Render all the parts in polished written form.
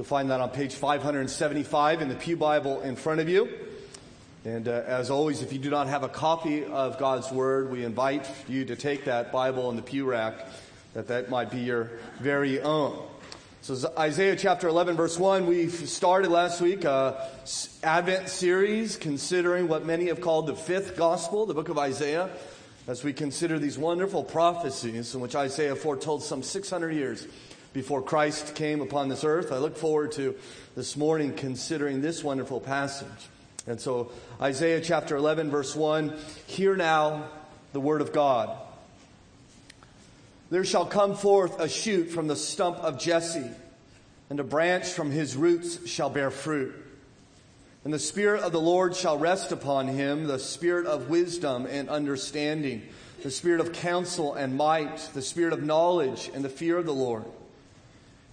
You'll find that on page 575 in the Pew Bible in front of you. And as always, if you do not have a copy of God's Word, we invite you to take that Bible in the Pew Rack, that might be your very own. So Isaiah chapter 11, verse 1, we started last week an Advent series considering what many have called the fifth gospel, the book of Isaiah, as we consider these wonderful prophecies in which Isaiah foretold some 600 years before Christ came upon this earth. I look forward to this morning considering this wonderful passage. And so Isaiah chapter 11, verse 1, hear now the word of God. There shall come forth a shoot from the stump of Jesse, and a branch from his roots shall bear fruit. And the Spirit of the Lord shall rest upon him, the Spirit of wisdom and understanding, the Spirit of counsel and might, the Spirit of knowledge and the fear of the Lord.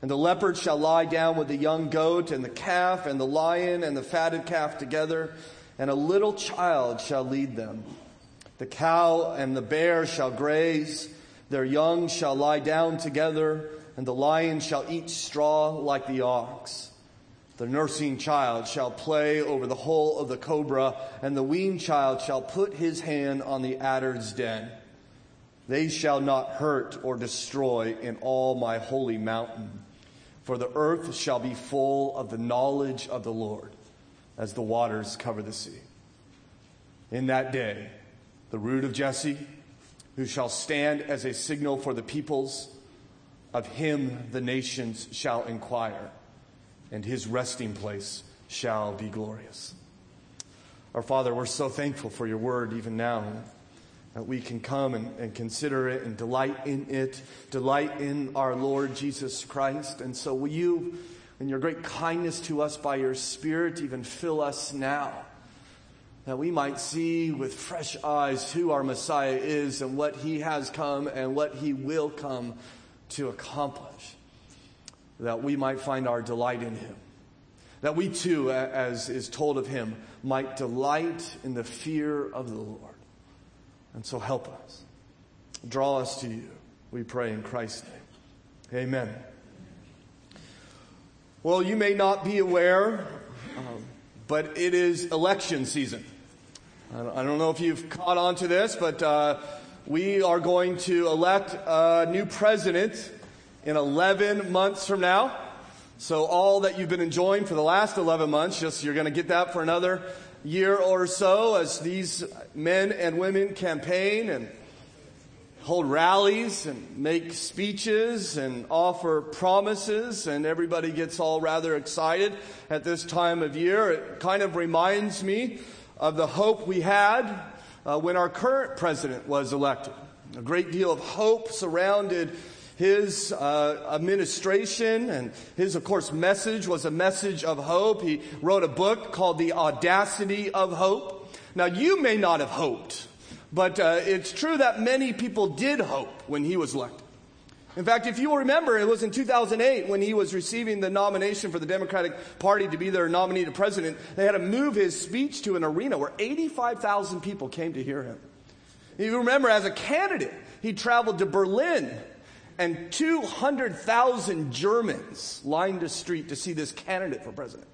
and the leopard shall lie down with the young goat, and the calf, and the lion, and the fatted calf together, and a little child shall lead them. The cow and the bear shall graze, their young shall lie down together, and the lion shall eat straw like the ox. The nursing child shall play over the hole of the cobra, and the weaned child shall put his hand on the adder's den. They shall not hurt or destroy in all my holy mountain, for the earth shall be full of the knowledge of the Lord, as the waters cover the sea. In that day, the root of Jesse, who shall stand as a signal for the peoples, of him the nations shall inquire, and his resting place shall be glorious. Our Father, we're so thankful for your word even now, that we can come and consider it and delight in it, delight in our Lord Jesus Christ. And so will you, in your great kindness to us by your Spirit, even fill us now, that we might see with fresh eyes who our Messiah is and what he has come and what he will come to accomplish, that we might find our delight in him, that we too, as is told of him, might delight in the fear of the Lord. And so help us. Draw us to you, we pray in Christ's name. Amen. Well, you may not be aware, but it is election season. I don't know if you've caught on to this, but we are going to elect a new president in 11 months from now. So all that you've been enjoying for the last 11 months, just you're going to get that for another year or so as these men and women campaign and hold rallies and make speeches and offer promises, and everybody gets all rather excited at this time of year. It kind of reminds me of the hope we had when our current president was elected. A great deal of hope surrounded his administration, and his, of course, message was a message of hope. He wrote a book called The Audacity of Hope. Now, you may not have hoped, but it's true that many people did hope when he was elected. In fact, if you will remember, it was in 2008 when he was receiving the nomination for the Democratic Party to be their nominee to president. They had to move his speech to an arena where 85,000 people came to hear him. You remember, as a candidate, he traveled to Berlin, and 200,000 Germans lined the street to see this candidate for president.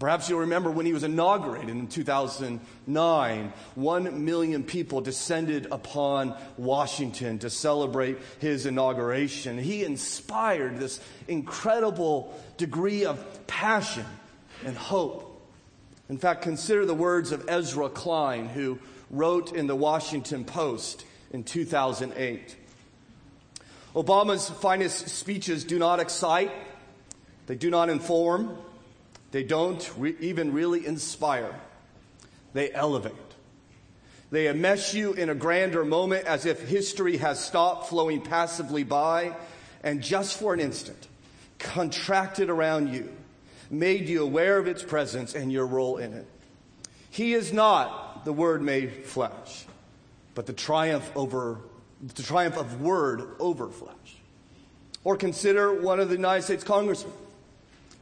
Perhaps you'll remember when he was inaugurated in 2009, 1 million people descended upon Washington to celebrate his inauguration. He inspired this incredible degree of passion and hope. In fact, consider the words of Ezra Klein, who wrote in the Washington Post in 2008. Obama's finest speeches do not excite, they do not inform, they don't even really inspire. They elevate. They immerse you in a grander moment as if history has stopped flowing passively by, and just for an instant, contracted around you, made you aware of its presence and your role in it. He is not the Word made flesh, but the triumph of Word over flesh. Or consider one of the United States congressmen.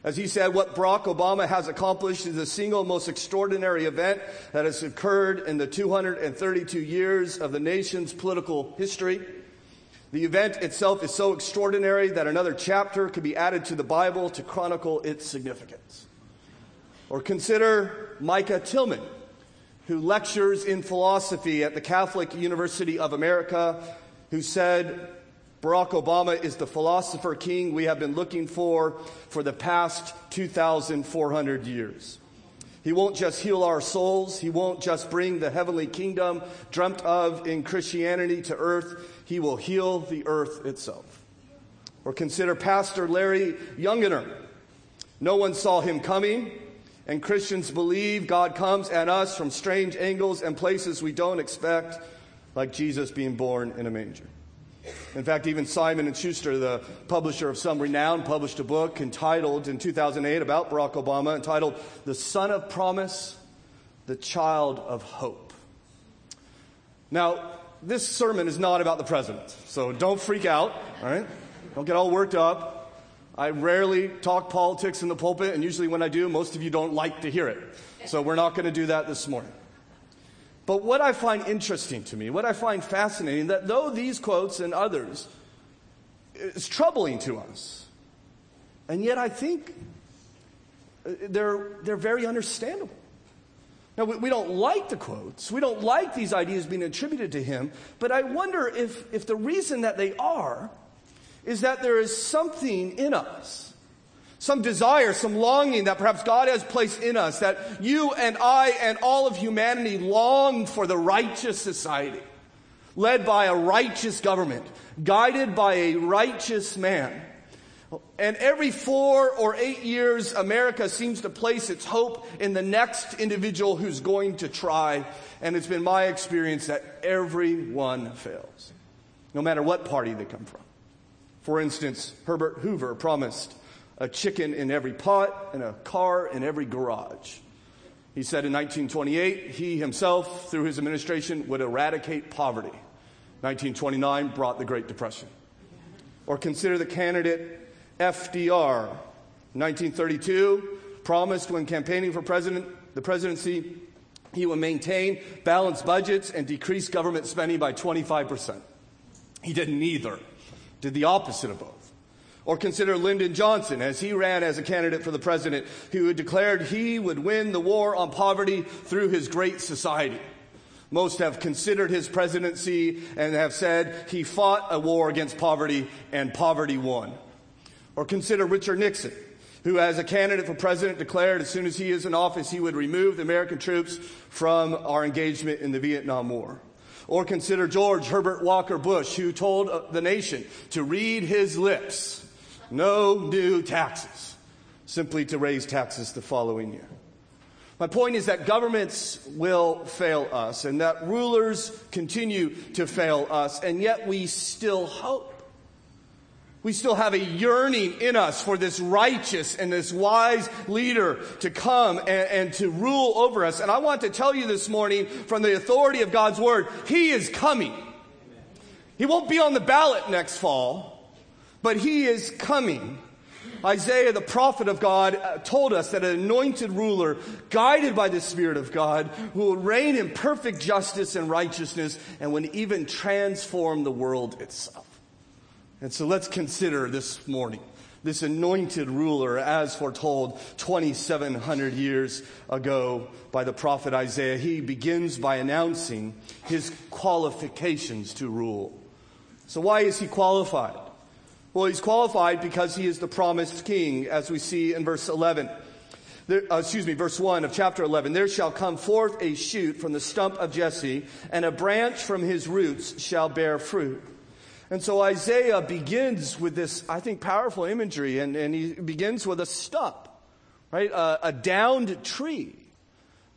As he said, what Barack Obama has accomplished is the single most extraordinary event that has occurred in the 232 years of the nation's political history. The event itself is so extraordinary that another chapter could be added to the Bible to chronicle its significance. Or consider Micah Tillman, who lectures in philosophy at the Catholic University of America, who said, Barack Obama is the philosopher king we have been looking for the past 2,400 years. He won't just heal our souls. He won't just bring the heavenly kingdom dreamt of in Christianity to earth. He will heal the earth itself. Or consider Pastor Larry Younginer. No one saw him coming, and Christians believe God comes at us from strange angles and places we don't expect, like Jesus being born in a manger. In fact, even Simon & Schuster, the publisher of some renown, published a book entitled in 2008 about Barack Obama, entitled The Son of Promise, the Child of Hope. Now, this sermon is not about the president, so don't freak out, all right? Don't get all worked up. I rarely talk politics in the pulpit, and usually when I do, most of you don't like to hear it. So we're not going to do that this morning. But what I find interesting to me, what I find fascinating, that though these quotes and others is troubling to us, and yet I think they're very understandable. Now, we don't like the quotes. We don't like these ideas being attributed to him. But I wonder if the reason that they are is that there is something in us, some desire, some longing that perhaps God has placed in us, that you and I and all of humanity long for the righteous society, led by a righteous government, guided by a righteous man. And every 4 or 8 years, America seems to place its hope in the next individual who's going to try. And it's been my experience that everyone fails, no matter what party they come from. For instance, Herbert Hoover promised a chicken in every pot and a car in every garage. He said in 1928, he himself, through his administration, would eradicate poverty. 1929 brought the Great Depression. Or consider the candidate FDR. 1932 promised when campaigning for the presidency, he would maintain balanced budgets and decrease government spending by 25%. He didn't either. Did the opposite of both. Or consider Lyndon Johnson as he ran as a candidate for the president, who had declared he would win the war on poverty through his great society. Most have considered his presidency and have said he fought a war against poverty and poverty won. Or consider Richard Nixon, who as a candidate for president declared as soon as he is in office he would remove the American troops from our engagement in the Vietnam War. Or consider George Herbert Walker Bush, who told the nation to read his lips, no new taxes, simply to raise taxes the following year. My point is that governments will fail us and that rulers continue to fail us, and yet we still hope. We still have a yearning in us for this righteous and this wise leader to come and to rule over us. And I want to tell you this morning, from the authority of God's word, he is coming. He won't be on the ballot next fall, but he is coming. Isaiah, the prophet of God, told us that an anointed ruler, guided by the Spirit of God, will reign in perfect justice and righteousness, and will even transform the world itself. And so let's consider this morning this anointed ruler as foretold 2,700 years ago by the prophet Isaiah. He begins by announcing his qualifications to rule. So why is he qualified? Well, he's qualified because he is the promised king, as we see in verse 1 of chapter 11. There shall come forth a shoot from the stump of Jesse, and a branch from his roots shall bear fruit. And so Isaiah begins with this, I think, powerful imagery, and he begins with a stump, right? A downed tree,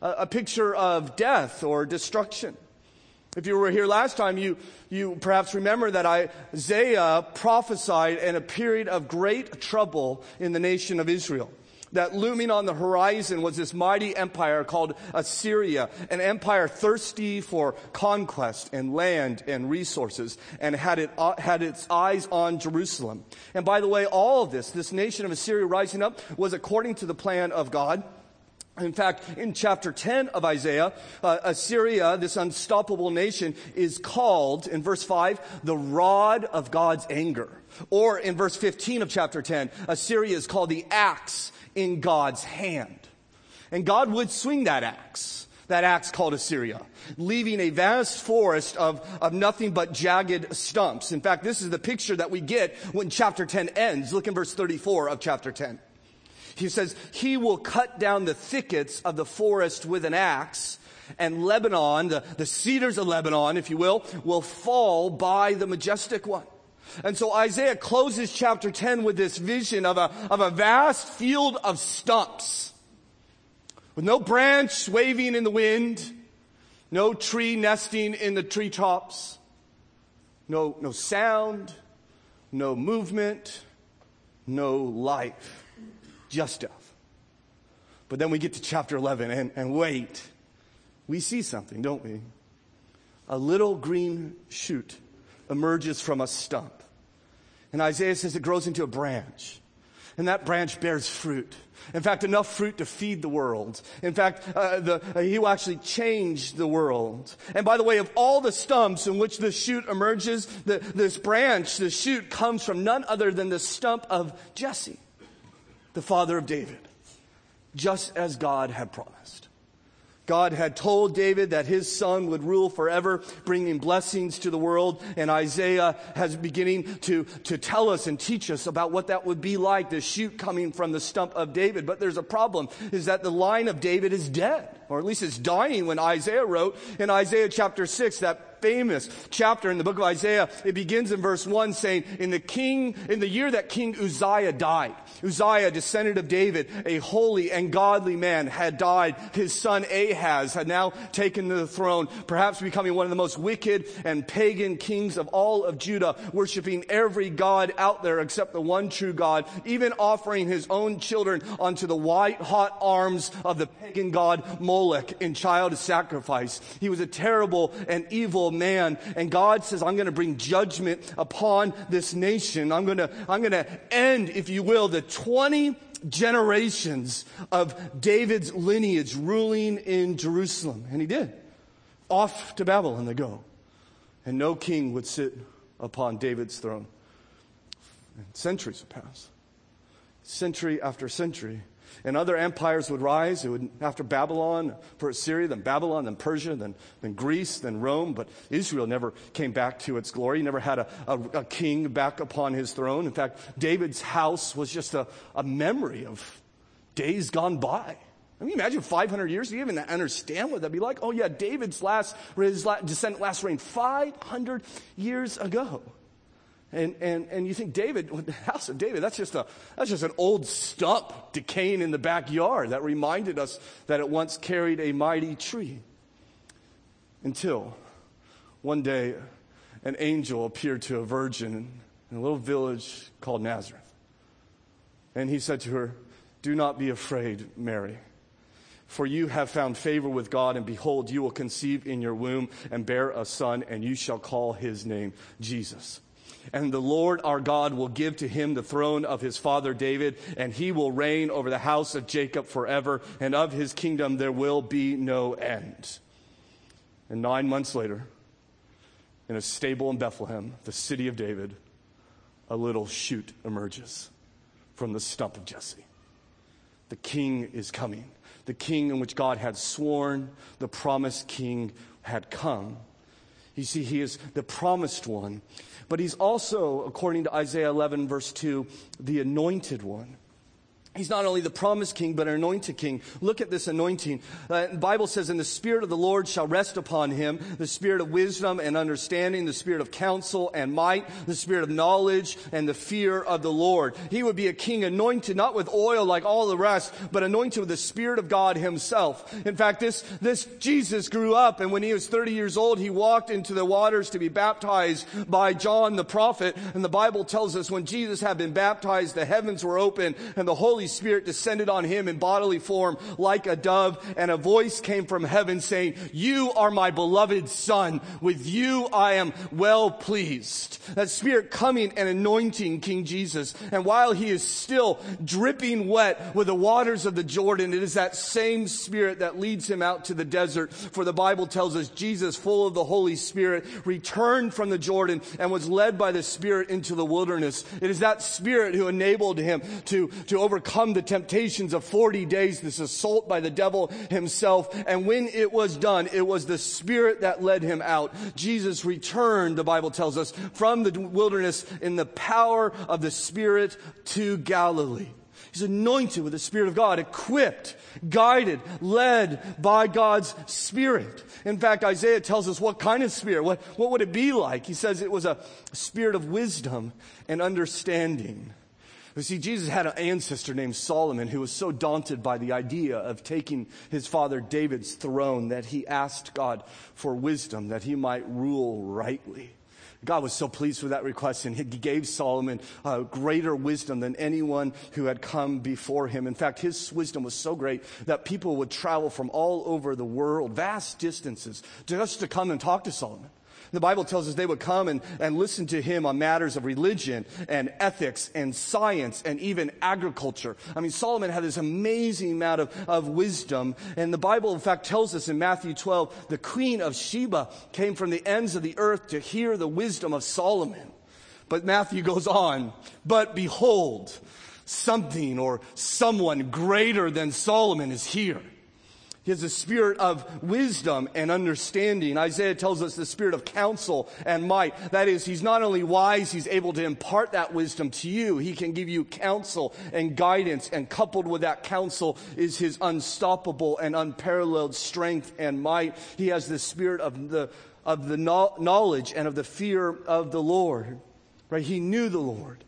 a picture of death or destruction. If you were here last time, you perhaps remember that Isaiah prophesied in a period of great trouble in the nation of Israel. That looming on the horizon was this mighty empire called Assyria, an empire thirsty for conquest and land and resources, and had its eyes on Jerusalem. And by the way, all of this nation of Assyria rising up was according to the plan of God. In fact, in chapter 10 of Isaiah, Assyria, this unstoppable nation, is called, in verse 5, the rod of God's anger. Or in verse 15 of chapter 10, Assyria is called the axe in God's hand. And God would swing that axe called Assyria, leaving a vast forest of nothing but jagged stumps. In fact, this is the picture that we get when chapter 10 ends. Look in verse 34 of chapter 10. He says, he will cut down the thickets of the forest with an axe, and Lebanon, the cedars of Lebanon, if you will fall by the majestic one. And so Isaiah closes chapter 10 with this vision of a vast field of stumps, with no branch waving in the wind, no tree nesting in the treetops, no sound, no movement, no life. Just stuff. But then we get to chapter 11 and wait. We see something, don't we? A little green shoot emerges from a stump. And Isaiah says it grows into a branch. And that branch bears fruit. In fact, enough fruit to feed the world. In fact, he will actually change the world. And by the way, of all the stumps in which the shoot emerges, this branch, the shoot, comes from none other than the stump of Jesse, the father of David, just as God had promised. God had told David that his son would rule forever, bringing blessings to the world. And Isaiah has beginning to tell us and teach us about what that would be like, the shoot coming from the stump of David. But there's a problem, is that the line of David is dead, or at least it's dying when Isaiah wrote. In Isaiah chapter 6, that famous chapter in the book of Isaiah, it begins in verse 1 saying, in the year that King Uzziah died, Uzziah, descendant of David, a holy and godly man, had died. His son Ahaz had now taken the throne, perhaps becoming one of the most wicked and pagan kings of all of Judah, worshiping every god out there except the one true God, even offering his own children onto the white-hot arms of the pagan god Molech in child sacrifice. He was a terrible and evil man, and God says, I'm going to bring judgment upon this nation. I'm going to end, if you will, the 20 generations of David's lineage ruling in Jerusalem. And he did. Off to Babylon they go. And no king would sit upon David's throne. And centuries would pass. Century after century. And other empires would rise. It would, after Babylon, for Assyria, then Babylon, then Persia, then Greece, then Rome. But Israel never came back to its glory, never had a king back upon his throne. In fact, David's house was just a memory of days gone by. I mean, imagine 500 years. Do you even understand what that'd be like? Oh yeah, his descendant last reigned 500 years ago. And you think David, the house of David, that's just an old stump decaying in the backyard that reminded us that it once carried a mighty tree. Until one day an angel appeared to a virgin in a little village called Nazareth. And he said to her, "Do not be afraid, Mary. For you have found favor with God, and behold, you will conceive in your womb and bear a son, and you shall call his name Jesus. And the Lord our God will give to him the throne of his father David, and he will reign over the house of Jacob forever, and of his kingdom there will be no end." And 9 months later, in a stable in Bethlehem, the city of David, a little shoot emerges from the stump of Jesse. The king is coming. The king in which God had sworn, the promised king had come. You see, he is the promised one. But he's also, according to Isaiah 11, verse 2, the anointed one. He's not only the promised king, but an anointed king. Look at this anointing. The Bible says, "And the Spirit of the Lord shall rest upon him, the Spirit of wisdom and understanding, the Spirit of counsel and might, the Spirit of knowledge and the fear of the Lord." He would be a king anointed, not with oil like all the rest, but anointed with the Spirit of God himself. In fact, this Jesus grew up, and when he was 30 years old, he walked into the waters to be baptized by John the prophet. And the Bible tells us when Jesus had been baptized, the heavens were open, and the Holy Spirit descended on him in bodily form like a dove, and a voice came from heaven saying, "You are my beloved Son, with you I am well pleased." That Spirit coming and anointing King Jesus. And while he is still dripping wet with the waters of the Jordan, it is that same Spirit that leads him out to the desert. For the Bible tells us Jesus, full of the Holy Spirit, returned from the Jordan and was led by the Spirit into the wilderness. It is that Spirit who enabled him to overcome the temptations of 40 days, this assault by the devil himself. And when it was done, it was the Spirit that led him out. Jesus returned, the Bible tells us, from the wilderness in the power of the Spirit to Galilee. He's anointed with the Spirit of God, equipped, guided, led by God's Spirit. In fact, Isaiah tells us what kind of Spirit, what would it be like? He says it was a spirit of wisdom and understanding. You see, Jesus had an ancestor named Solomon who was so daunted by the idea of taking his father David's throne that he asked God for wisdom that he might rule rightly. God was so pleased with that request, and he gave Solomon greater wisdom than anyone who had come before him. In fact, his wisdom was so great that people would travel from all over the world, vast distances, just to come and talk to Solomon. The Bible tells us they would come and listen to him on matters of religion and ethics and science and even agriculture. I mean, Solomon had this amazing amount of wisdom. And the Bible, in fact, tells us in Matthew 12, the Queen of Sheba came from the ends of the earth to hear the wisdom of Solomon. But Matthew goes on, "But behold, something or someone greater than Solomon is here." He has a spirit of wisdom and understanding. Isaiah tells us the spirit of counsel and might. That is, he's not only wise, he's able to impart that wisdom to you. He can give you counsel and guidance. And coupled with that counsel is his unstoppable and unparalleled strength and might. He has the spirit of the knowledge and of the fear of the Lord. Right? He knew the Lord,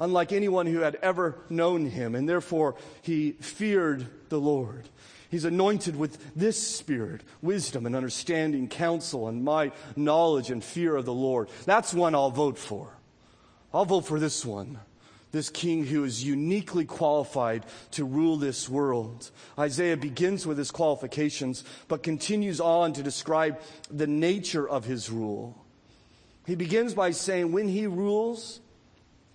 unlike anyone who had ever known him. And therefore, he feared the Lord. He's anointed with this spirit, wisdom and understanding, counsel and might, knowledge and fear of the Lord. That's one I'll vote for. I'll vote for this one. This king who is uniquely qualified to rule this world. Isaiah begins with his qualifications, but continues on to describe the nature of his rule. He begins by saying when he rules,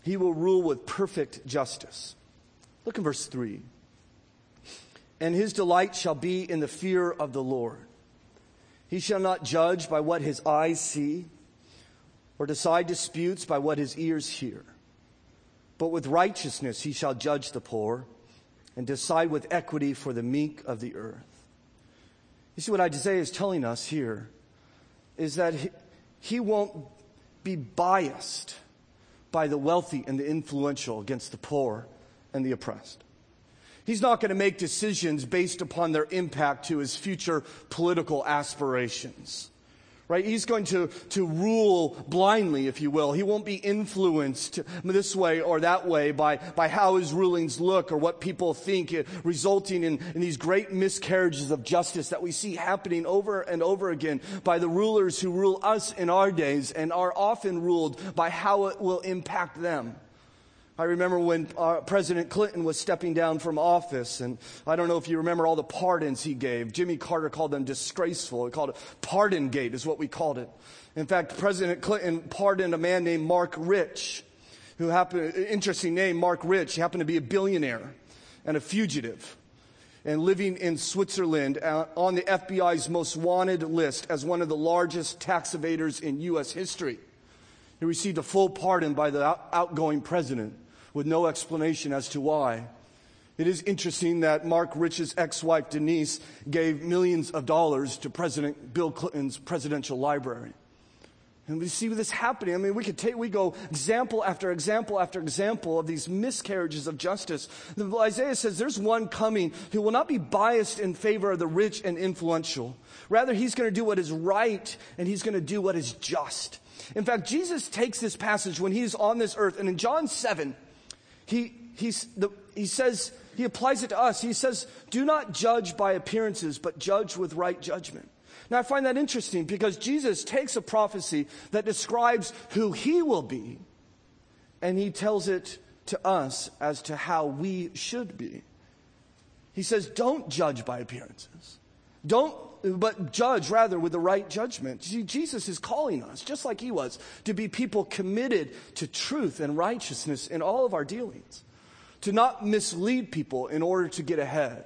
he will rule with perfect justice. Look in verse 3. "And his delight shall be in the fear of the Lord. He shall not judge by what his eyes see, or decide disputes by what his ears hear. But with righteousness he shall judge the poor, and decide with equity for the meek of the earth." You see, what Isaiah is telling us here is that he won't be biased by the wealthy and the influential against the poor and the oppressed. He's not going to make decisions based upon their impact to his future political aspirations. Right? He's going to rule blindly, if you will. He won't be influenced this way or that way by how his rulings look or what people think, resulting in these great miscarriages of justice that we see happening over and over again by the rulers who rule us in our days and are often ruled by how it will impact them. I remember when President Clinton was stepping down from office, and I don't know if you remember all the pardons he gave. Jimmy Carter called them disgraceful. He called it Pardon Gate is what we called it. In fact, President Clinton pardoned a man named Mark Rich, who happened, interesting name, Mark Rich, happened to be a billionaire and a fugitive and living in Switzerland on the FBI's most wanted list as one of the largest tax evaders in U.S. history. He received a full pardon by the outgoing president, with no explanation as to why. It is interesting that Mark Rich's ex-wife, Denise, gave millions of dollars to President Bill Clinton's presidential library. And we see this happening. I mean, we go example after example after example of these miscarriages of justice. Isaiah says there's one coming who will not be biased in favor of the rich and influential. Rather, he's going to do what is right, and he's going to do what is just. In fact, Jesus takes this passage when he's on this earth, and in John 7, he says, he applies it to us. He says, do not judge by appearances, but judge with right judgment. Now, I find that interesting because Jesus takes a prophecy that describes who he will be, and he tells it to us as to how we should be. He says, don't judge by appearances. But judge rather with the right judgment. See, Jesus is calling us, just like he was, to be people committed to truth and righteousness in all of our dealings. To not mislead people in order to get ahead.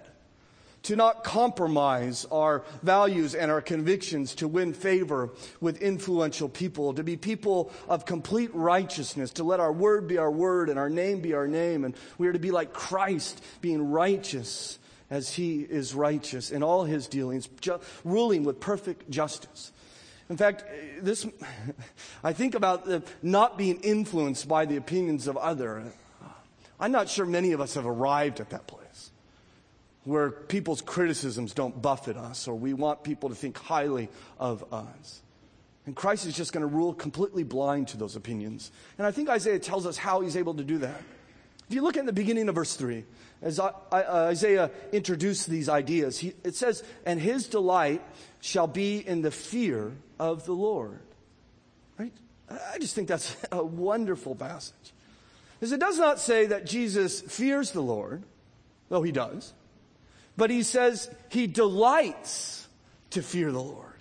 To not compromise our values and our convictions to win favor with influential people, to be people of complete righteousness, to let our word be our word and our name be our name. And we are to be like Christ, being righteous as he is righteous in all his dealings, ruling with perfect justice. In fact, I think about the not being influenced by the opinions of others. I'm not sure many of us have arrived at that place, where people's criticisms don't buffet us, or we want people to think highly of us. And Christ is just going to rule completely blind to those opinions. And I think Isaiah tells us how he's able to do that. If you look at the beginning of verse 3, as Isaiah introduced these ideas, it says, and his delight shall be in the fear of the Lord. Right? I just think that's a wonderful passage. Because it does not say that Jesus fears the Lord, though he does. But he says he delights to fear the Lord,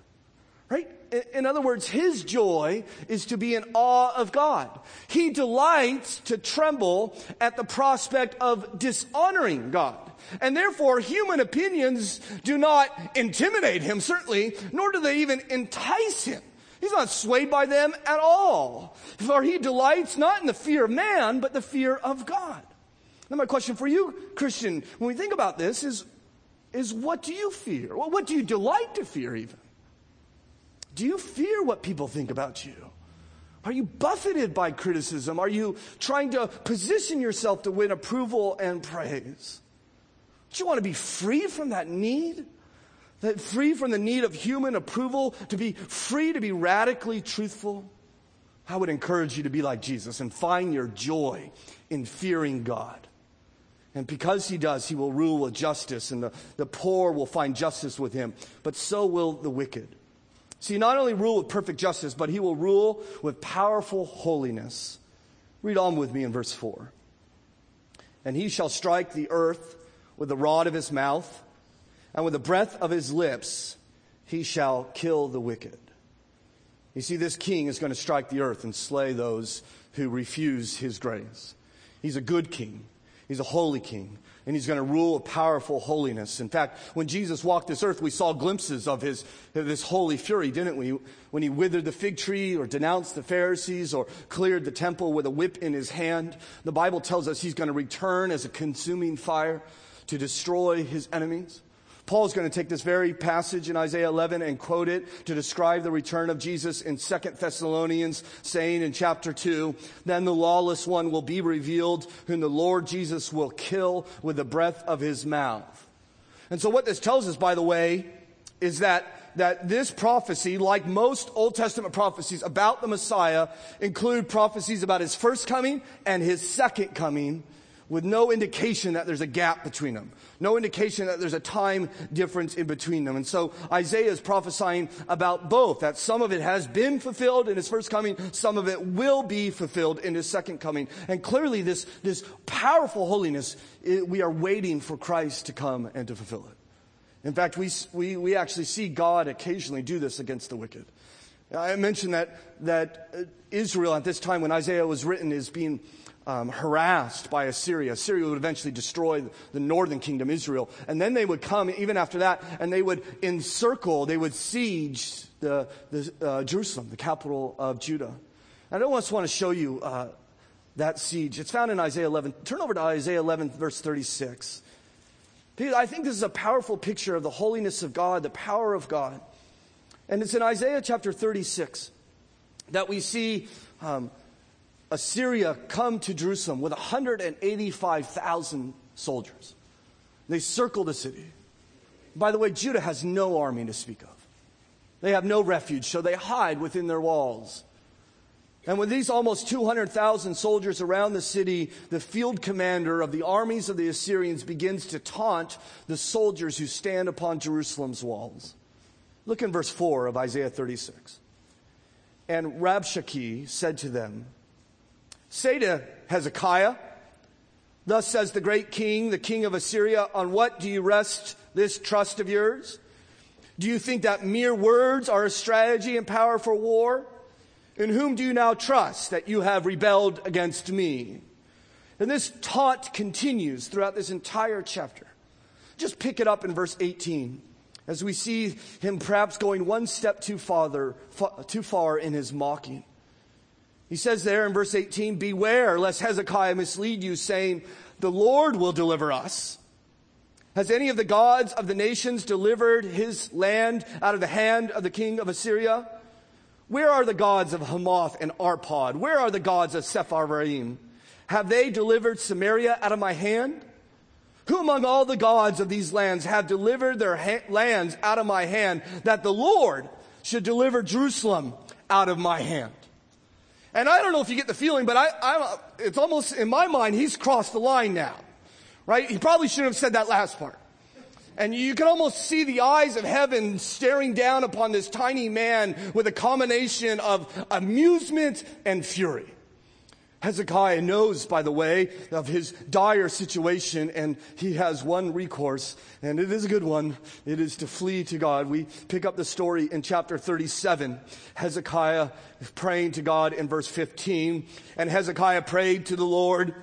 right? In other words, his joy is to be in awe of God. He delights to tremble at the prospect of dishonoring God. And therefore, human opinions do not intimidate him, certainly, nor do they even entice him. He's not swayed by them at all. For he delights not in the fear of man, but the fear of God. Now, my question for you, Christian, when we think about this is what do you fear? Well, what do you delight to fear even? Do you fear what people think about you? Are you buffeted by criticism? Are you trying to position yourself to win approval and praise? Do you want to be free from that need? That free from the need of human approval, to be free to be radically truthful? I would encourage you to be like Jesus and find your joy in fearing God. And because he does, he will rule with justice, and the poor will find justice with him. But so will the wicked. So he not only rule with perfect justice, but he will rule with powerful holiness. Read on with me in verse 4. And he shall strike the earth with the rod of his mouth, and with the breath of his lips he shall kill the wicked. You see, this king is going to strike the earth and slay those who refuse his grace. He's a good king. He's a holy king, and he's going to rule a powerful holiness. In fact, when Jesus walked this earth, we saw glimpses of this holy fury, didn't we? When he withered the fig tree or denounced the Pharisees or cleared the temple with a whip in his hand. The Bible tells us he's going to return as a consuming fire to destroy his enemies. Paul's going to take this very passage in Isaiah 11 and quote it to describe the return of Jesus in 2 Thessalonians, saying in chapter 2, then the lawless one will be revealed, whom the Lord Jesus will kill with the breath of his mouth. And so what this tells us, by the way, is that this prophecy, like most Old Testament prophecies about the Messiah, include prophecies about his first coming and his second coming, with no indication that there's a gap between them. No indication that there's a time difference in between them. And so Isaiah is prophesying about both, that some of it has been fulfilled in his first coming, some of it will be fulfilled in his second coming. And clearly this powerful holiness, we are waiting for Christ to come and to fulfill it. In fact, we actually see God occasionally do this against the wicked. I mentioned that Israel at this time when Isaiah was written is being harassed by Assyria. Assyria would eventually destroy the northern kingdom, Israel. And then they would come, even after that, and they would encircle, they would siege Jerusalem, the capital of Judah. And I just want to show you that siege. It's found in Isaiah 11. Turn over to Isaiah 11, verse 36. Because I think this is a powerful picture of the holiness of God, the power of God. And it's in Isaiah chapter 36. that we see Assyria come to Jerusalem with 185,000 soldiers. They circle the city. By the way, Judah has no army to speak of. They have no refuge, so they hide within their walls. And with these almost 200,000 soldiers around the city, the field commander of the armies of the Assyrians begins to taunt the soldiers who stand upon Jerusalem's walls. Look in verse 4 of Isaiah 36. And Rabshakeh said to them, "Say to Hezekiah, thus says the great king, the king of Assyria, on what do you rest this trust of yours? Do you think that mere words are a strategy and power for war? In whom do you now trust that you have rebelled against me?" And this taunt continues throughout this entire chapter. Just pick it up in verse 18 as we see him perhaps going one step too far in his mocking. He says there in verse 18, "Beware lest Hezekiah mislead you, saying, 'The Lord will deliver us.' Has any of the gods of the nations delivered his land out of the hand of the king of Assyria? Where are the gods of Hamath and Arpad? Where are the gods of Sepharvaim? Have they delivered Samaria out of my hand? Who among all the gods of these lands have delivered their lands out of my hand, that the Lord should deliver Jerusalem out of my hand?" And I don't know if you get the feeling, but it's almost, in my mind, he's crossed the line now, right? He probably shouldn't have said that last part. And you can almost see the eyes of heaven staring down upon this tiny man with a combination of amusement and fury. Hezekiah knows, by the way, of his dire situation, and he has one recourse, and it is a good one. It is to flee to God. We pick up the story in chapter 37. Hezekiah is praying to God in verse 15. And Hezekiah prayed to the Lord,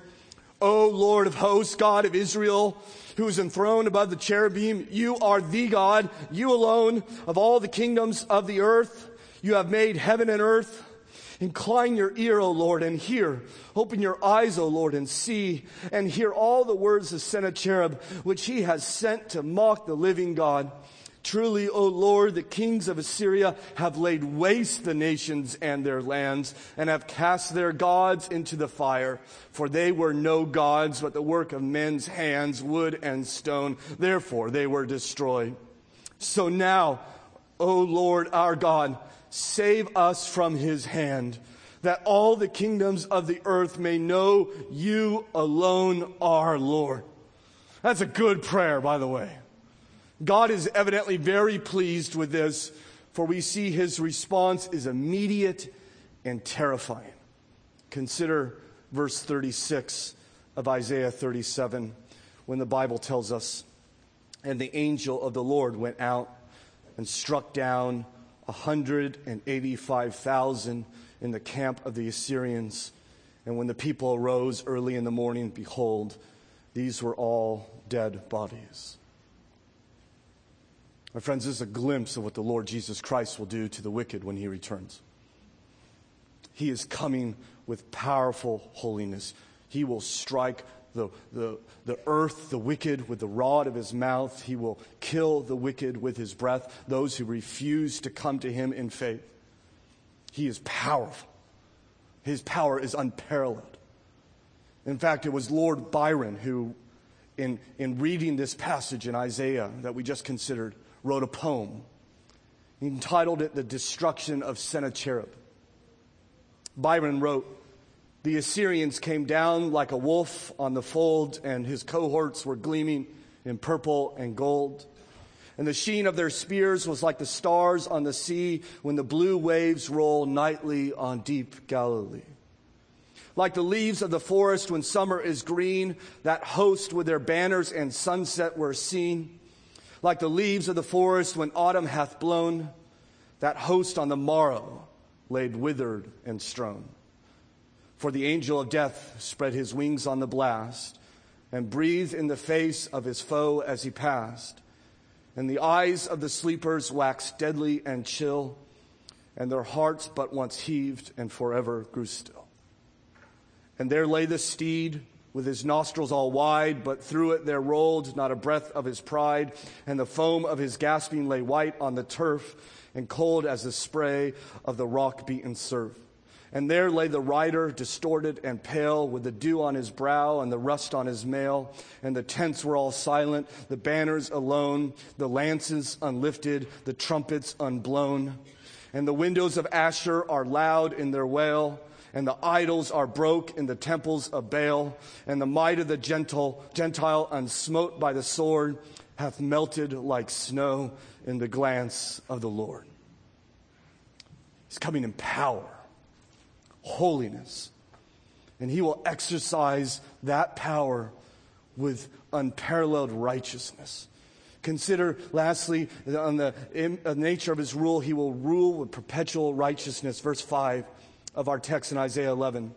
"O Lord of hosts, God of Israel, who is enthroned above the cherubim, you are the God, you alone, of all the kingdoms of the earth. You have made heaven and earth. Incline your ear, O Lord, and hear. Open your eyes, O Lord, and see, and hear all the words of Sennacherib, which he has sent to mock the living God. Truly, O Lord, the kings of Assyria have laid waste the nations and their lands, and have cast their gods into the fire. For they were no gods, but the work of men's hands, wood and stone. Therefore they were destroyed. So now, O Lord our God, save us from his hand, that all the kingdoms of the earth may know you alone are Lord." That's a good prayer, by the way. God is evidently very pleased with this, for we see his response is immediate and terrifying. Consider verse 36 of Isaiah 37, when the Bible tells us, "And the angel of the Lord went out and struck down 185,000 in the camp of the Assyrians. And when the people arose early in the morning, behold, these were all dead bodies." My friends, this is a glimpse of what the Lord Jesus Christ will do to the wicked when he returns. He is coming with powerful holiness. He will strike the earth, the wicked, with the rod of his mouth. He will kill the wicked with his breath, those who refuse to come to him in faith. He is powerful. His power is unparalleled. In fact, it was Lord Byron who, in reading this passage in Isaiah that we just considered, wrote a poem. He entitled it "The Destruction of Sennacherib." Byron wrote, "The Assyrians came down like a wolf on the fold, and his cohorts were gleaming in purple and gold. And the sheen of their spears was like the stars on the sea when the blue waves roll nightly on deep Galilee. Like the leaves of the forest when summer is green, that host with their banners and sunset were seen. Like the leaves of the forest when autumn hath blown, that host on the morrow laid withered and strown. For the angel of death spread his wings on the blast, and breathed in the face of his foe as he passed. And the eyes of the sleepers waxed deadly and chill, and their hearts but once heaved and forever grew still. And there lay the steed, with his nostrils all wide, but through it there rolled not a breath of his pride, and the foam of his gasping lay white on the turf, and cold as the spray of the rock-beaten surf. And there lay the rider, distorted and pale, with the dew on his brow and the rust on his mail. And the tents were all silent, the banners alone, the lances unlifted, the trumpets unblown. And the windows of Asher are loud in their wail, and the idols are broke in the temples of Baal. And the might of the Gentile, unsmote by the sword, hath melted like snow in the glance of the Lord. He's coming in power. Holiness. And he will exercise that power with unparalleled righteousness. Consider, lastly, on the nature of his rule, he will rule with perpetual righteousness. Verse 5 of our text in Isaiah 11.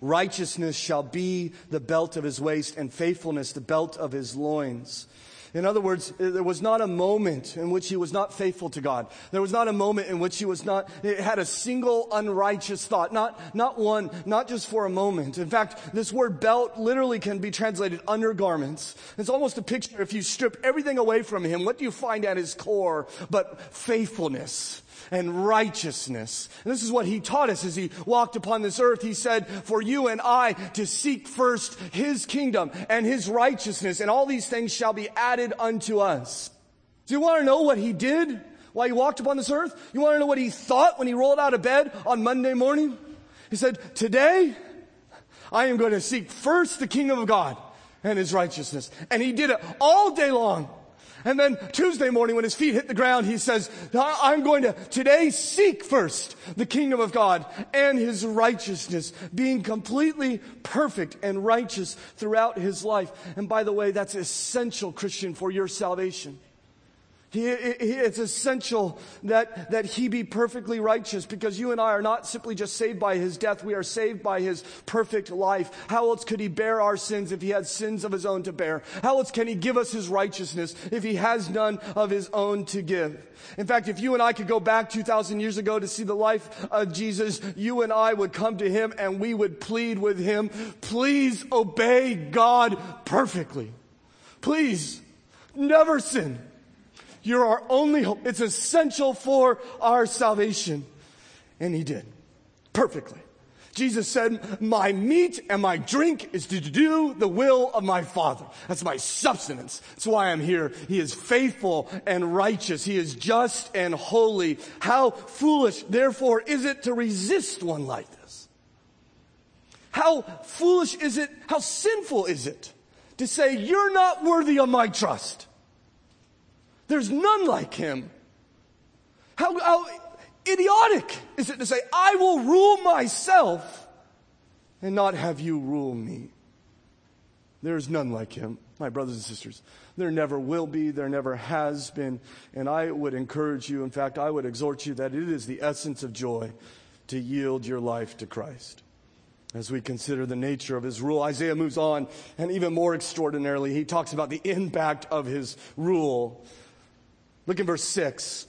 Righteousness shall be the belt of his waist, and faithfulness the belt of his loins. In other words, there was not a moment in which he was not faithful to God. There was not a moment in which he was not, had a single unrighteous thought. Not one, not just for a moment. In fact, this word belt literally can be translated undergarments. It's almost a picture. If you strip everything away from him, what do you find at his core but faithfulness and righteousness? And this is what he taught us as he walked upon this earth. He said, for you and I to seek first his kingdom and his righteousness, and all these things shall be added unto us. Do you want to know what he did while he walked upon this earth? You want to know what he thought when he rolled out of bed on Monday morning? He said, today I am going to seek first the kingdom of God and his righteousness. And he did it all day long. And then Tuesday morning when his feet hit the ground, he says, I'm going to today seek first the kingdom of God and his righteousness, being completely perfect and righteous throughout his life. And by the way, that's essential, Christian, for your salvation. It's essential that he be perfectly righteous, because you and I are not simply just saved by his death. We are saved by his perfect life. How else could he bear our sins if he had sins of his own to bear? How else can he give us his righteousness if he has none of his own to give? In fact, if you and I could go back 2,000 years ago to see the life of Jesus, you and I would come to him and we would plead with him, please obey God perfectly. Please, never sin. You're our only hope. It's essential for our salvation. And he did. Perfectly. Jesus said, my meat and my drink is to do the will of my Father. That's my substance. That's why I'm here. He is faithful and righteous. He is just and holy. How foolish, therefore, is it to resist one like this? How foolish is it, how sinful is it to say, you're not worthy of my trust? There's none like him. How idiotic is it to say, I will rule myself and not have you rule me? There is none like him, my brothers and sisters. There never will be, there never has been. And I would encourage you, in fact, I would exhort you that it is the essence of joy to yield your life to Christ. As we consider the nature of his rule, Isaiah moves on, and even more extraordinarily, he talks about the impact of his rule. Look in verse 6.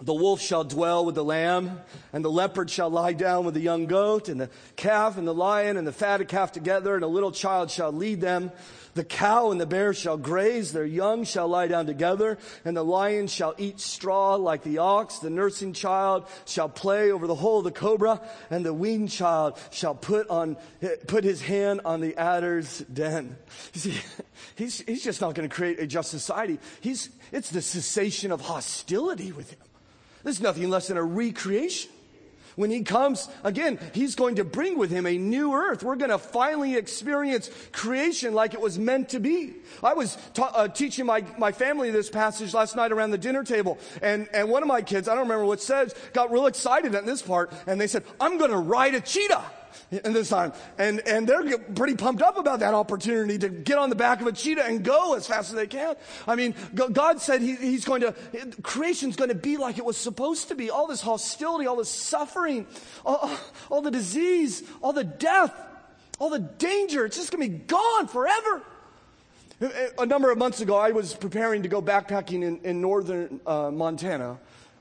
The wolf shall dwell with the lamb, and the leopard shall lie down with the young goat, and the calf and the lion and the fatted calf together, and a little child shall lead them. The cow and the bear shall graze, their young shall lie down together, and the lion shall eat straw like the ox. The nursing child shall play over the hole of the cobra, and the weaned child shall put his hand on the adder's den. You see, he's just not going to create a just society. It's the cessation of hostility with him. This is nothing less than a recreation. When he comes, again, he's going to bring with him a new earth. We're going to finally experience creation like it was meant to be. I was teaching my family this passage last night around the dinner table. And one of my kids, I don't remember what it says, got real excited at this part. And they said, I'm going to ride a cheetah. And this time, and they're pretty pumped up about that opportunity to get on the back of a cheetah and go as fast as they can. I mean, God said he's going to, creation's going to be like it was supposed to be. All this hostility, all this suffering, all the disease, all the death, all the danger. It's just going to be gone forever. A number of months ago, I was preparing to go backpacking in northern Montana.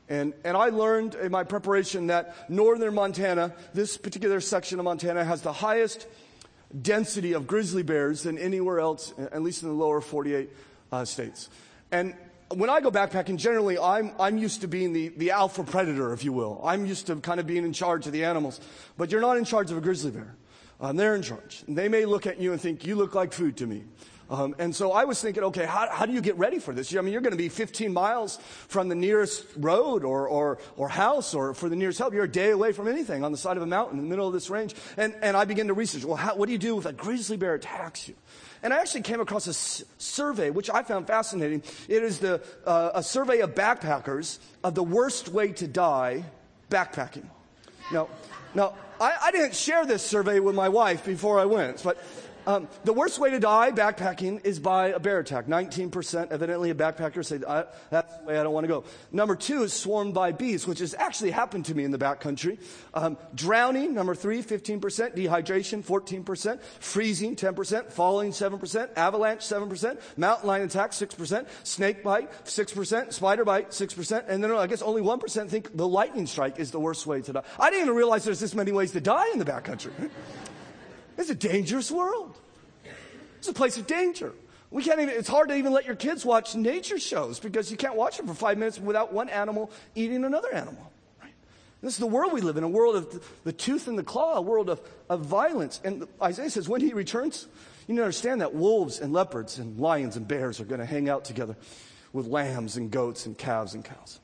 And I learned in my preparation that northern Montana, this particular section of Montana, has the highest density of grizzly bears than anywhere else, at least in the lower 48 states. And when I go backpacking, generally, I'm used to being the alpha predator, if you will. I'm used to kind of being in charge of the animals. But you're not in charge of a grizzly bear. They're in charge. And they may look at you and think, you look like food to me. And so I was thinking, okay, how do you get ready for this? I mean, you're going to be 15 miles from the nearest road or house or for the nearest help. You're a day away from anything on the side of a mountain in the middle of this range. And I began to research, well, what do you do if a grizzly bear attacks you? And I actually came across a survey, which I found fascinating. It is a survey of backpackers of the worst way to die backpacking. Now, I didn't share this survey with my wife before I went, but... the worst way to die backpacking is by a bear attack. 19% evidently of backpackers say, that's the way I don't want to go. Number two is swarmed by bees, which has actually happened to me in the backcountry. Drowning, number three, 15%. Dehydration, 14%. Freezing, 10%. Falling, 7%. Avalanche, 7%. Mountain lion attack, 6%. Snake bite, 6%. Spider bite, 6%. And then I guess only 1% think the lightning strike is the worst way to die. I didn't even realize there's this many ways to die in the backcountry. It's a dangerous world. It's a place of danger. We can't even, it's hard to even let your kids watch nature shows because you can't watch them for 5 minutes without one animal eating another animal. Right? This is the world we live in, a world of the tooth and the claw, a world of violence. And Isaiah says, when he returns, you need to understand that wolves and leopards and lions and bears are going to hang out together with lambs and goats and calves and cows.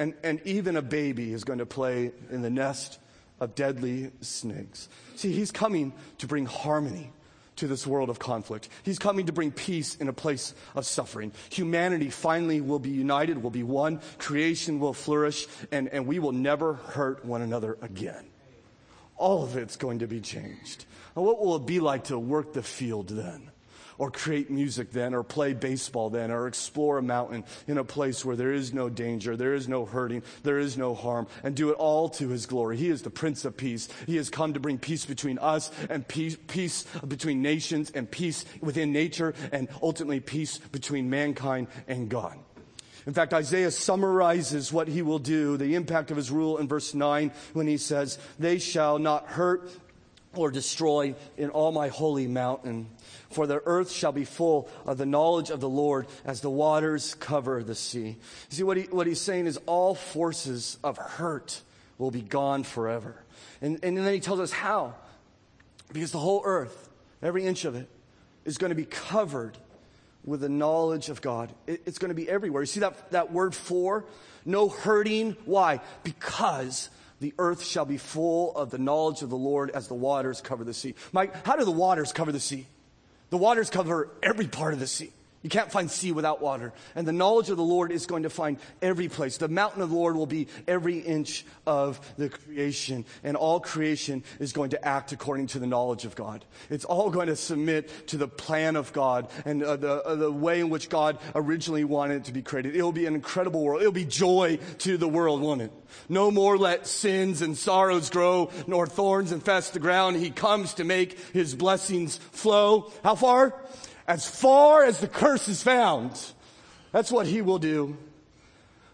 And even a baby is going to play in the nest of deadly snakes. See, he's coming to bring harmony to this world of conflict. He's coming to bring peace in a place of suffering. Humanity finally will be united, will be one. Creation will flourish, and we will never hurt one another again. All of it's going to be changed. And what will it be like to work the field then? Or create music then, or play baseball then, or explore a mountain in a place where there is no danger, there is no hurting, there is no harm, and do it all to his glory. He is the Prince of Peace. He has come to bring peace between us and peace between nations and peace within nature and ultimately peace between mankind and God. In fact, Isaiah summarizes what he will do, the impact of his rule in verse 9 when he says, "They shall not hurt or destroy in all my holy mountain. For the earth shall be full of the knowledge of the Lord as the waters cover the sea." You see, what he's saying is all forces of hurt will be gone forever. And then he tells us how. Because the whole earth, every inch of it, is going to be covered with the knowledge of God. It's going to be everywhere. You see that word for? No hurting. Why? Because the earth shall be full of the knowledge of the Lord as the waters cover the sea. Mike, how do the waters cover the sea? The waters cover every part of the sea. You can't find sea without water. And the knowledge of the Lord is going to find every place. The mountain of the Lord will be every inch of the creation. And all creation is going to act according to the knowledge of God. It's all going to submit to the plan of God and the way in which God originally wanted it to be created. It will be an incredible world. It will be joy to the world, won't it? No more let sins and sorrows grow, nor thorns infest the ground. He comes to make his blessings flow. How far? As far as the curse is found. That's what he will do.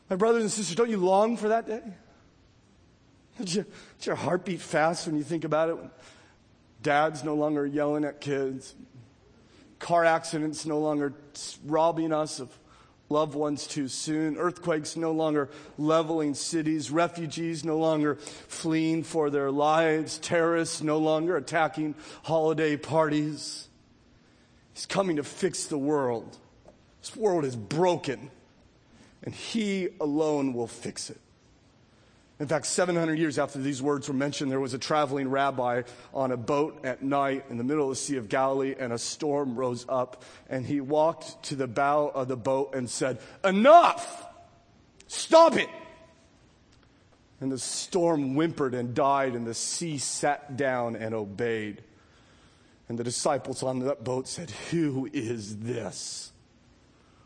My brothers and sisters, don't you long for that day? Does your heart beat fast when you think about it? Dad's no longer yelling at kids. Car accidents no longer robbing us of loved ones too soon. Earthquakes no longer leveling cities. Refugees no longer fleeing for their lives. Terrorists no longer attacking holiday parties. He's coming to fix the world. This world is broken, and he alone will fix it. In fact, 700 years after these words were mentioned, there was a traveling rabbi on a boat at night in the middle of the Sea of Galilee, and a storm rose up, and he walked to the bow of the boat and said, "Enough! Stop it!" And the storm whimpered and died, and the sea sat down and obeyed. And the disciples on that boat said, "Who is this?"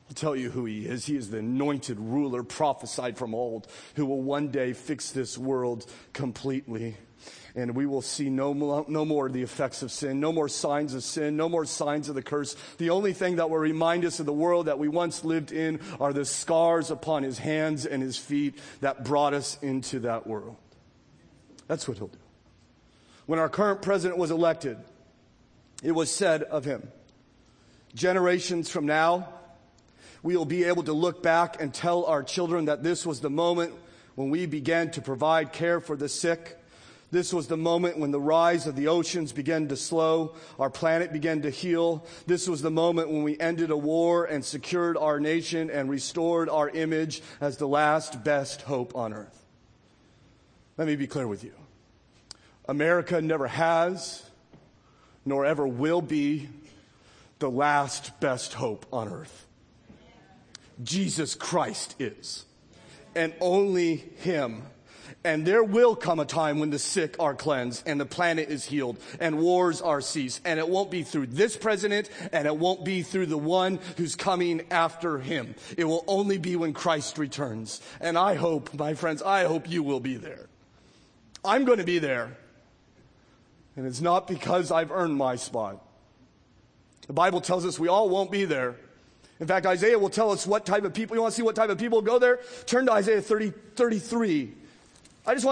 I'll tell you who he is. He is the anointed ruler prophesied from old, who will one day fix this world completely. And we will see no more the effects of sin, no more signs of sin, no more signs of the curse. The only thing that will remind us of the world that we once lived in are the scars upon his hands and his feet that brought us into that world. That's what he'll do. When our current president was elected, it was said of him. Generations from now, we will be able to look back and tell our children that this was the moment when we began to provide care for the sick. This was the moment when the rise of the oceans began to slow, our planet began to heal. This was the moment when we ended a war and secured our nation and restored our image as the last best hope on earth. Let me be clear with you. America never has, nor ever will be, the last best hope on earth. Jesus Christ is, and only Him. And there will come a time when the sick are cleansed and the planet is healed and wars are ceased. And it won't be through this president, and it won't be through the one who's coming after him. It will only be when Christ returns. And I hope, my friends, I hope you will be there. I'm going to be there. And it's not because I've earned my spot. The Bible tells us we all won't be there. In fact, Isaiah will tell us what type of people. You want to see what type of people go there? Turn to Isaiah 33. Who's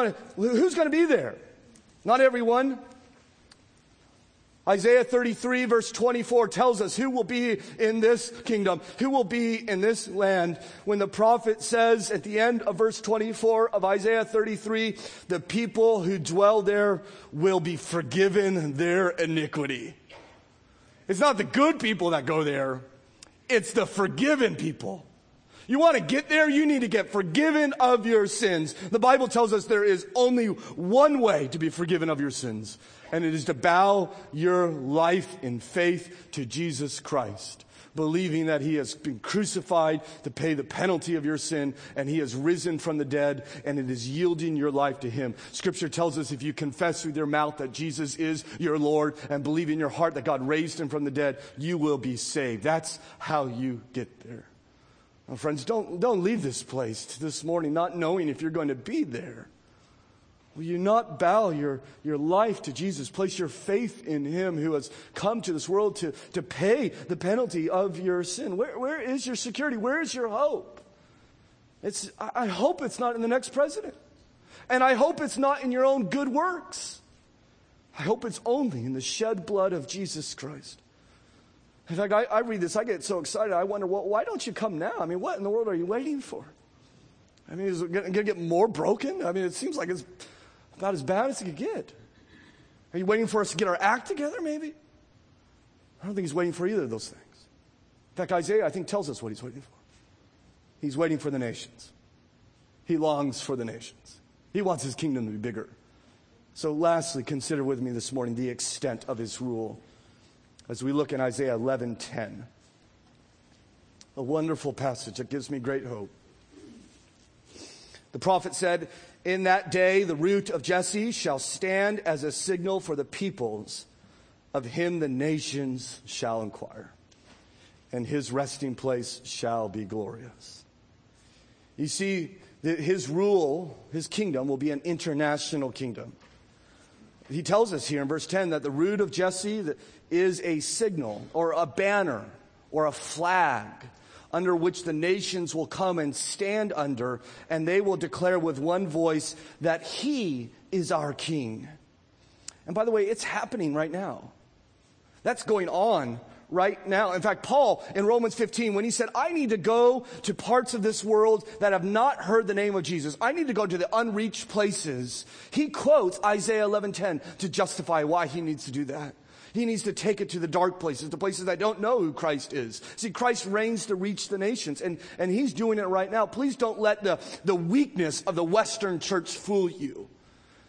going to be there? Not everyone. Isaiah 33 verse 24 tells us who will be in this kingdom, who will be in this land. When the prophet says at the end of verse 24 of Isaiah 33, the people who dwell there will be forgiven their iniquity. It's not the good people that go there. It's the forgiven people. You want to get there? You need to get forgiven of your sins. The Bible tells us there is only one way to be forgiven of your sins, and it is to bow your life in faith to Jesus Christ, believing that He has been crucified to pay the penalty of your sin, and He has risen from the dead, and it is yielding your life to Him. Scripture tells us if you confess with your mouth that Jesus is your Lord and believe in your heart that God raised Him from the dead, you will be saved. That's how you get there. Now, friends, don't leave this place this morning not knowing if you're going to be there. Will you not bow your life to Jesus? Place your faith in Him who has come to this world to pay the penalty of your sin. Where is your security? Where is your hope? I hope it's not in the next president. And I hope it's not in your own good works. I hope it's only in the shed blood of Jesus Christ. In fact, I read this, I get so excited, I wonder, well, why don't you come now? I mean, what in the world are you waiting for? I mean, is it going to get more broken? I mean, it seems like it's about as bad as it could get. Are you waiting for us to get our act together, maybe? I don't think He's waiting for either of those things. In fact, Isaiah, I think, tells us what He's waiting for. He's waiting for the nations. He longs for the nations. He wants His kingdom to be bigger. So lastly, consider with me this morning the extent of His rule. As we look in Isaiah 11:10, a wonderful passage that gives me great hope. The prophet said, "In that day the root of Jesse shall stand as a signal for the peoples. Of him the nations shall inquire, and his resting place shall be glorious." You see, His rule, His kingdom, will be an international kingdom. He tells us here in verse 10 that the root of Jesse is a signal or a banner or a flag under which the nations will come and stand under, and they will declare with one voice that He is our King. And by the way, it's happening right now. That's going on right now. In fact, Paul in Romans 15, when he said, I need to go to parts of this world that have not heard the name of Jesus. I need to go to the unreached places. He quotes Isaiah 11:10 to justify why he needs to do that. He needs to take it to the dark places, the places that don't know who Christ is. See, Christ reigns to reach the nations, and He's doing it right now. Please don't let the weakness of the Western church fool you.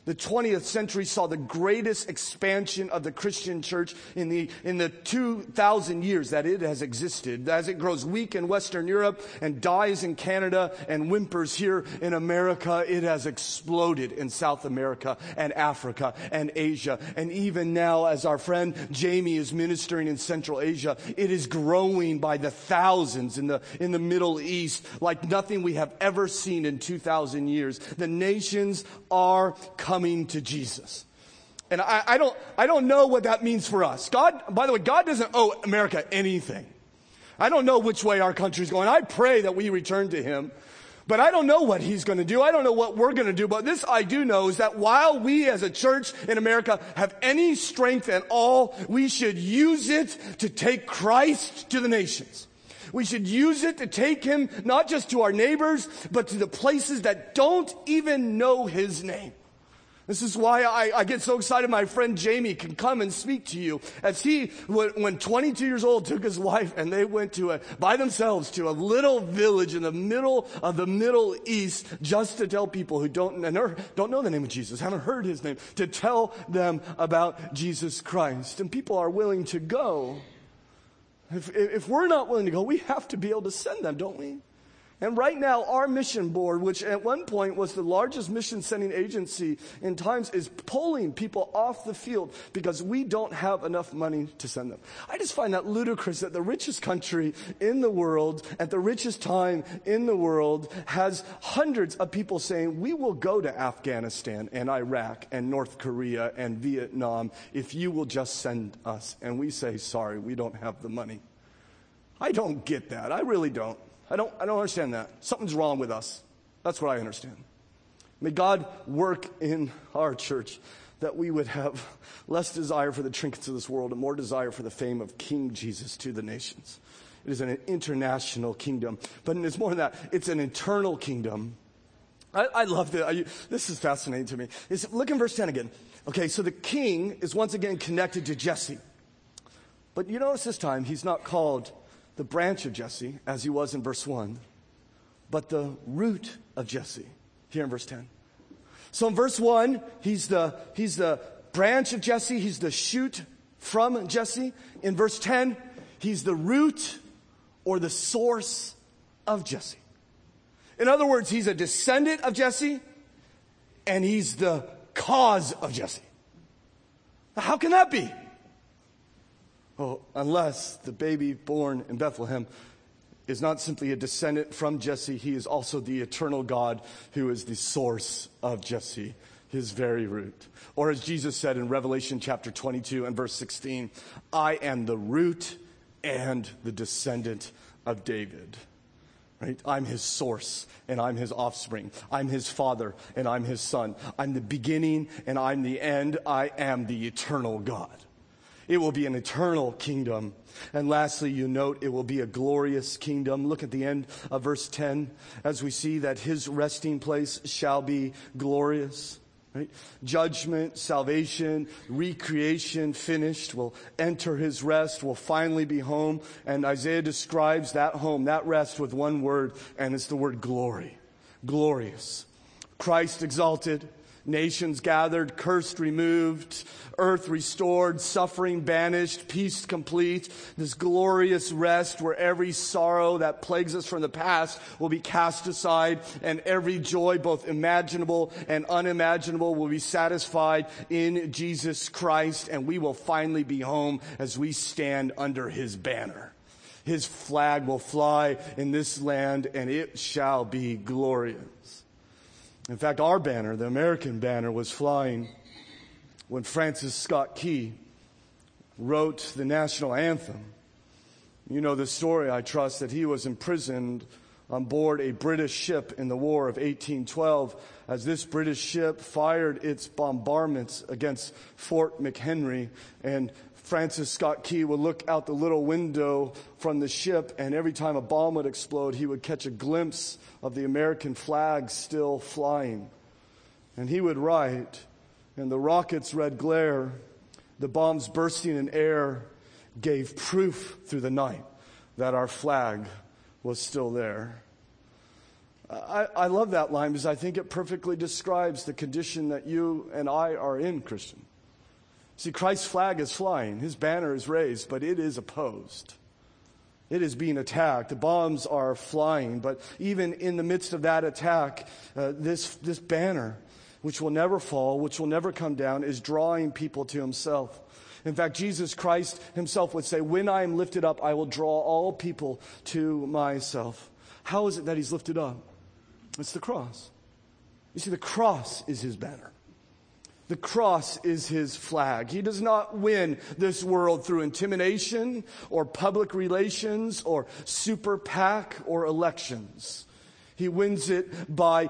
The 20th century saw the greatest expansion of the Christian church in the 2,000 years that it has existed. As it grows weak in Western Europe and dies in Canada and whimpers here in America, it has exploded in South America and Africa and Asia. And even now, as our friend Jamie is ministering in Central Asia, it is growing by the thousands in the Middle East like nothing we have ever seen in 2,000 years. The nations are coming to Jesus. And I don't know what that means for us. God, by the way, God doesn't owe America anything. I don't know which way our country's going. I pray that we return to Him. But I don't know what he's going to do. I don't know what we're going to do. But this I do know is that while we as a church in America have any strength at all, we should use it to take Christ to the nations. We should use it to take him not just to our neighbors, but to the places that don't even know his name. This is why I get so excited my friend Jamie can come and speak to you. As he, when 22 years old, took his wife and they went to by themselves to a little village in the middle of the Middle East just to tell people who don't know the name of Jesus, haven't heard his name, to tell them about Jesus Christ. And people are willing to go. If we're not willing to go, we have to be able to send them, don't we? And right now, our mission board, which at one point was the largest mission-sending agency in times, is pulling people off the field because we don't have enough money to send them. I just find that ludicrous that the richest country in the world, at the richest time in the world, has hundreds of people saying, we will go to Afghanistan and Iraq and North Korea and Vietnam if you will just send us. And we say, sorry, we don't have the money. I don't get that. I really don't. I don't understand that. Something's wrong with us. That's what I understand. May God work in our church that we would have less desire for the trinkets of this world and more desire for the fame of King Jesus to the nations. It is an international kingdom. But it's more than that. It's an internal kingdom. I love this. This is fascinating to me. Look in verse 10 again. Okay, so the king is once again connected to Jesse. But you notice this time he's not called the branch of Jesse, as he was in verse 1, but the root of Jesse, here in verse 10. So in verse 1, he's the branch of Jesse, he's the shoot from Jesse. In verse 10, he's the root or the source of Jesse. In other words, he's a descendant of Jesse, and he's the cause of Jesse. Now, how can that be? Oh, unless the baby born in Bethlehem is not simply a descendant from Jesse, he is also the eternal God who is the source of Jesse, his very root. Or as Jesus said in Revelation chapter 22 and verse 16, I am the root and the descendant of David. Right? I'm his source and I'm his offspring. I'm his father and I'm his son. I'm the beginning and I'm the end. I am the eternal God. It will be an eternal kingdom. And lastly, you note it will be a glorious kingdom. Look at the end of verse 10 as we see that his resting place shall be glorious. Right? Judgment, salvation, recreation, finished. We'll enter his rest. We'll finally be home. And Isaiah describes that home, that rest with one word, and it's the word glory. Glorious. Christ exalted. Nations gathered, cursed removed, earth restored, suffering banished, peace complete, this glorious rest where every sorrow that plagues us from the past will be cast aside and every joy, both imaginable and unimaginable, will be satisfied in Jesus Christ, and we will finally be home as we stand under his banner. His flag will fly in this land and it shall be glorious. In fact, our banner, the American banner, was flying when Francis Scott Key wrote the national anthem. You know the story, I trust, that he was imprisoned on board a British ship in the War of 1812 as this British ship fired its bombardments against Fort McHenry, and Francis Scott Key would look out the little window from the ship, and every time a bomb would explode, he would catch a glimpse of the American flag still flying. And he would write, and the rocket's red glare, the bombs bursting in air, gave proof through the night that our flag was still there. I love that line because I think it perfectly describes the condition that you and I are in, Christian. See, Christ's flag is flying. His banner is raised, but it is opposed. It is being attacked. The bombs are flying. But even in the midst of that attack, this banner, which will never fall, which will never come down, is drawing people to himself. In fact, Jesus Christ himself would say, when I am lifted up, I will draw all people to myself. How is it that he's lifted up? It's the cross. You see, the cross is his banner. The cross is his flag. He does not win this world through intimidation or public relations or super PAC or elections. He wins it by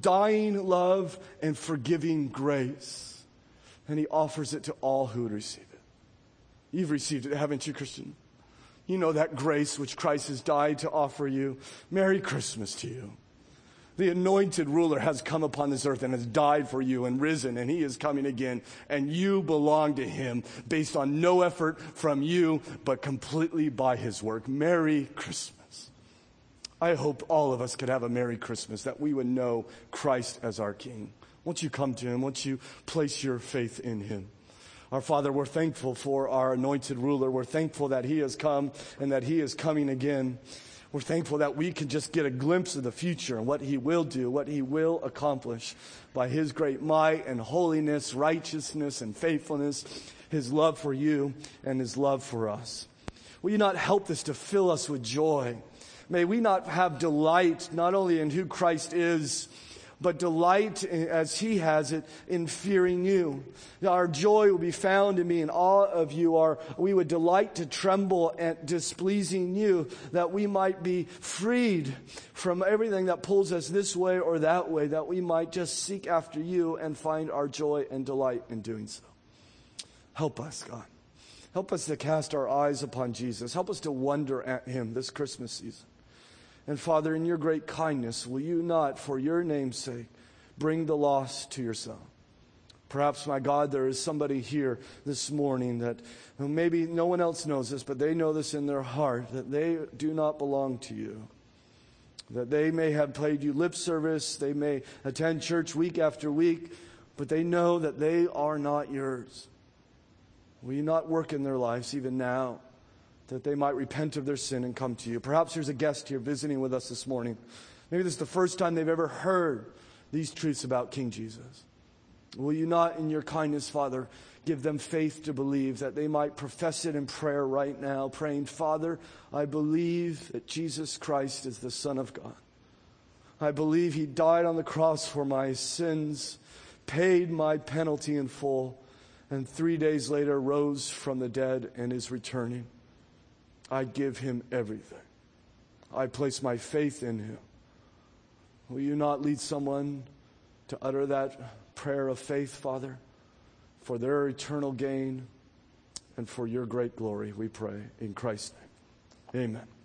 dying love and forgiving grace. And he offers it to all who would receive it. You've received it, haven't you, Christian? You know that grace which Christ has died to offer you. Merry Christmas to you. The anointed ruler has come upon this earth and has died for you and risen, and he is coming again. And you belong to him based on no effort from you, but completely by his work. Merry Christmas. I hope all of us could have a Merry Christmas, that we would know Christ as our King. Won't you come to him? Won't you place your faith in him? Our Father, we're thankful for our anointed ruler. We're thankful that he has come and that he is coming again. We're thankful that we can just get a glimpse of the future and what he will do, what he will accomplish by his great might and holiness, righteousness and faithfulness, his love for you and his love for us. Will you not help this to fill us with joy? May we not have delight not only in who Christ is, but delight, as he has it, in fearing you. Our joy will be found in being in awe of you. We would delight to tremble at displeasing you, that we might be freed from everything that pulls us this way or that way, that we might just seek after you and find our joy and delight in doing so. Help us, God. Help us to cast our eyes upon Jesus. Help us to wonder at him this Christmas season. And Father, in your great kindness, will you not, for your name's sake, bring the lost to yourself? Perhaps, my God, there is somebody here this morning that maybe no one else knows this, but they know this in their heart, that they do not belong to you. That they may have played you lip service, they may attend church week after week, but they know that they are not yours. Will you not work in their lives even now, that they might repent of their sin and come to you? Perhaps there's a guest here visiting with us this morning. Maybe this is the first time they've ever heard these truths about King Jesus. Will you not, in your kindness, Father, give them faith to believe, that they might profess it in prayer right now, praying, Father, I believe that Jesus Christ is the Son of God. I believe he died on the cross for my sins, paid my penalty in full, and 3 days later rose from the dead and is returning. I give him everything. I place my faith in him. Will you not lead someone to utter that prayer of faith, Father, for their eternal gain and for your great glory, we pray in Christ's name. Amen.